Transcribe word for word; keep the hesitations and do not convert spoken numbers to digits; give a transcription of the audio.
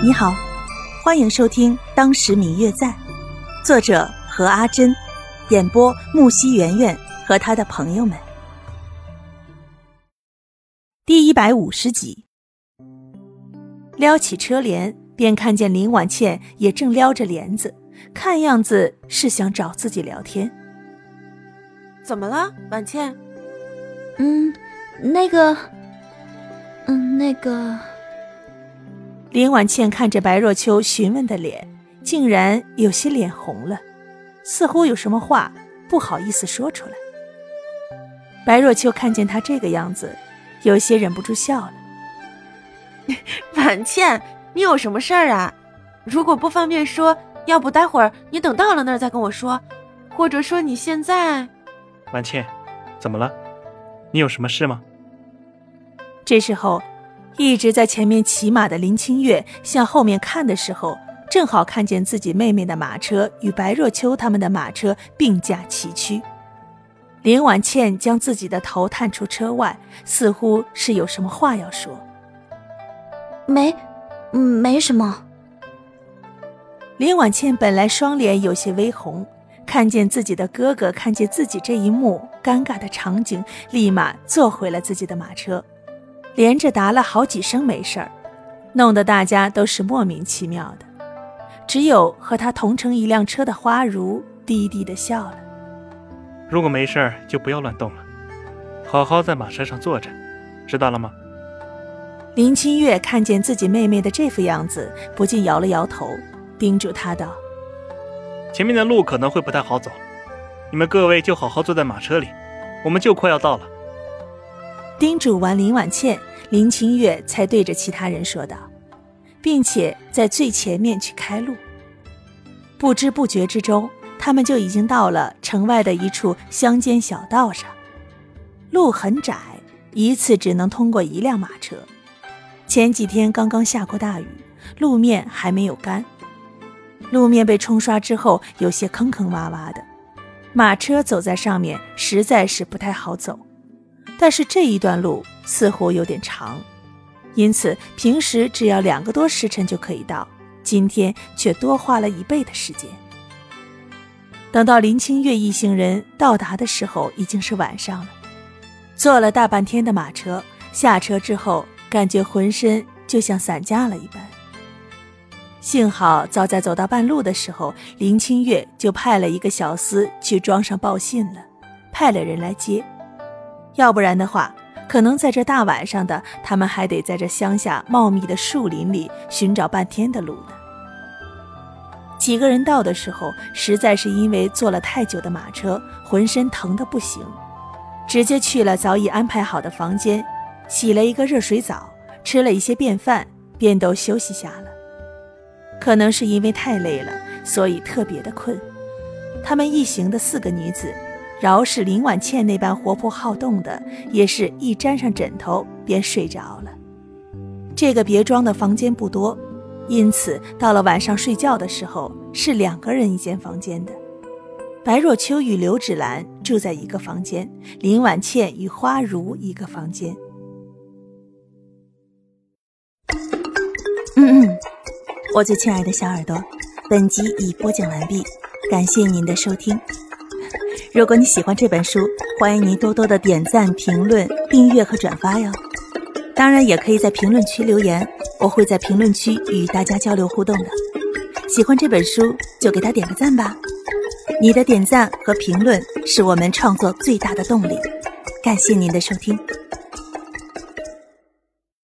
你好，欢迎收听《当时明月在》，作者何阿珍，演播木西圆圆和他的朋友们。第一百五十集，撩起车帘，便看见林婉倩也正撩着帘子，看样子是想找自己聊天。怎么了，婉倩？嗯，那个，嗯，那个。林婉倩看着白若秋询问的脸，竟然有些脸红了，似乎有什么话不好意思说出来。白若秋看见她这个样子，有些忍不住笑了。婉倩，你有什么事儿啊？如果不方便说，要不待会儿你等到了那儿再跟我说，或者说你现在……婉倩，怎么了？你有什么事吗？这时候一直在前面骑马的林清月向后面看的时候，正好看见自己妹妹的马车与白若秋他们的马车并驾齐驱。林婉倩将自己的头探出车外，似乎是有什么话要说。没没什么。林婉倩本来双脸有些微红，看见自己的哥哥看见自己这一幕尴尬的场景，立马坐回了自己的马车，连着答了好几声没事儿，弄得大家都是莫名其妙的。只有和他同乘一辆车的花如低低地笑了。如果没事儿就不要乱动了，好好在马车上坐着，知道了吗？林清月看见自己妹妹的这副样子，不禁摇了摇头，叮嘱她道：前面的路可能会不太好走，你们各位就好好坐在马车里，我们就快要到了。叮嘱完林婉倩，林清月才对着其他人说道，并且在最前面去开路。不知不觉之中，他们就已经到了城外的一处乡间小道上。路很窄，一次只能通过一辆马车。前几天刚刚下过大雨，路面还没有干。路面被冲刷之后，有些坑坑洼洼的，马车走在上面实在是不太好走。但是这一段路似乎有点长，因此平时只要两个多时辰就可以到，今天却多花了一倍的时间。等到林清月一行人到达的时候，已经是晚上了。坐了大半天的马车，下车之后感觉浑身就像散架了一般。幸好早在走到半路的时候，林清月就派了一个小厮去庄上报信了，派了人来接。要不然的话，可能在这大晚上的，他们还得在这乡下茂密的树林里寻找半天的路呢。几个人到的时候，实在是因为坐了太久的马车，浑身疼得不行，直接去了早已安排好的房间，洗了一个热水澡，吃了一些便饭，便都休息下了。可能是因为太累了，所以特别的困。他们一行的四个女子，饶是林婉倩那般活泼好动的，也是一沾上枕头便睡着了。这个别庄的房间不多，因此到了晚上睡觉的时候，是两个人一间房间的。白若秋与刘芷兰住在一个房间，林婉倩与花如一个房间。嗯嗯，我最亲爱的小耳朵，本集已播讲完毕，感谢您的收听。如果你喜欢这本书，欢迎您多多的点赞、评论、订阅和转发哟。当然也可以在评论区留言，我会在评论区与大家交流互动的。喜欢这本书就给它点个赞吧，你的点赞和评论是我们创作最大的动力。感谢您的收听。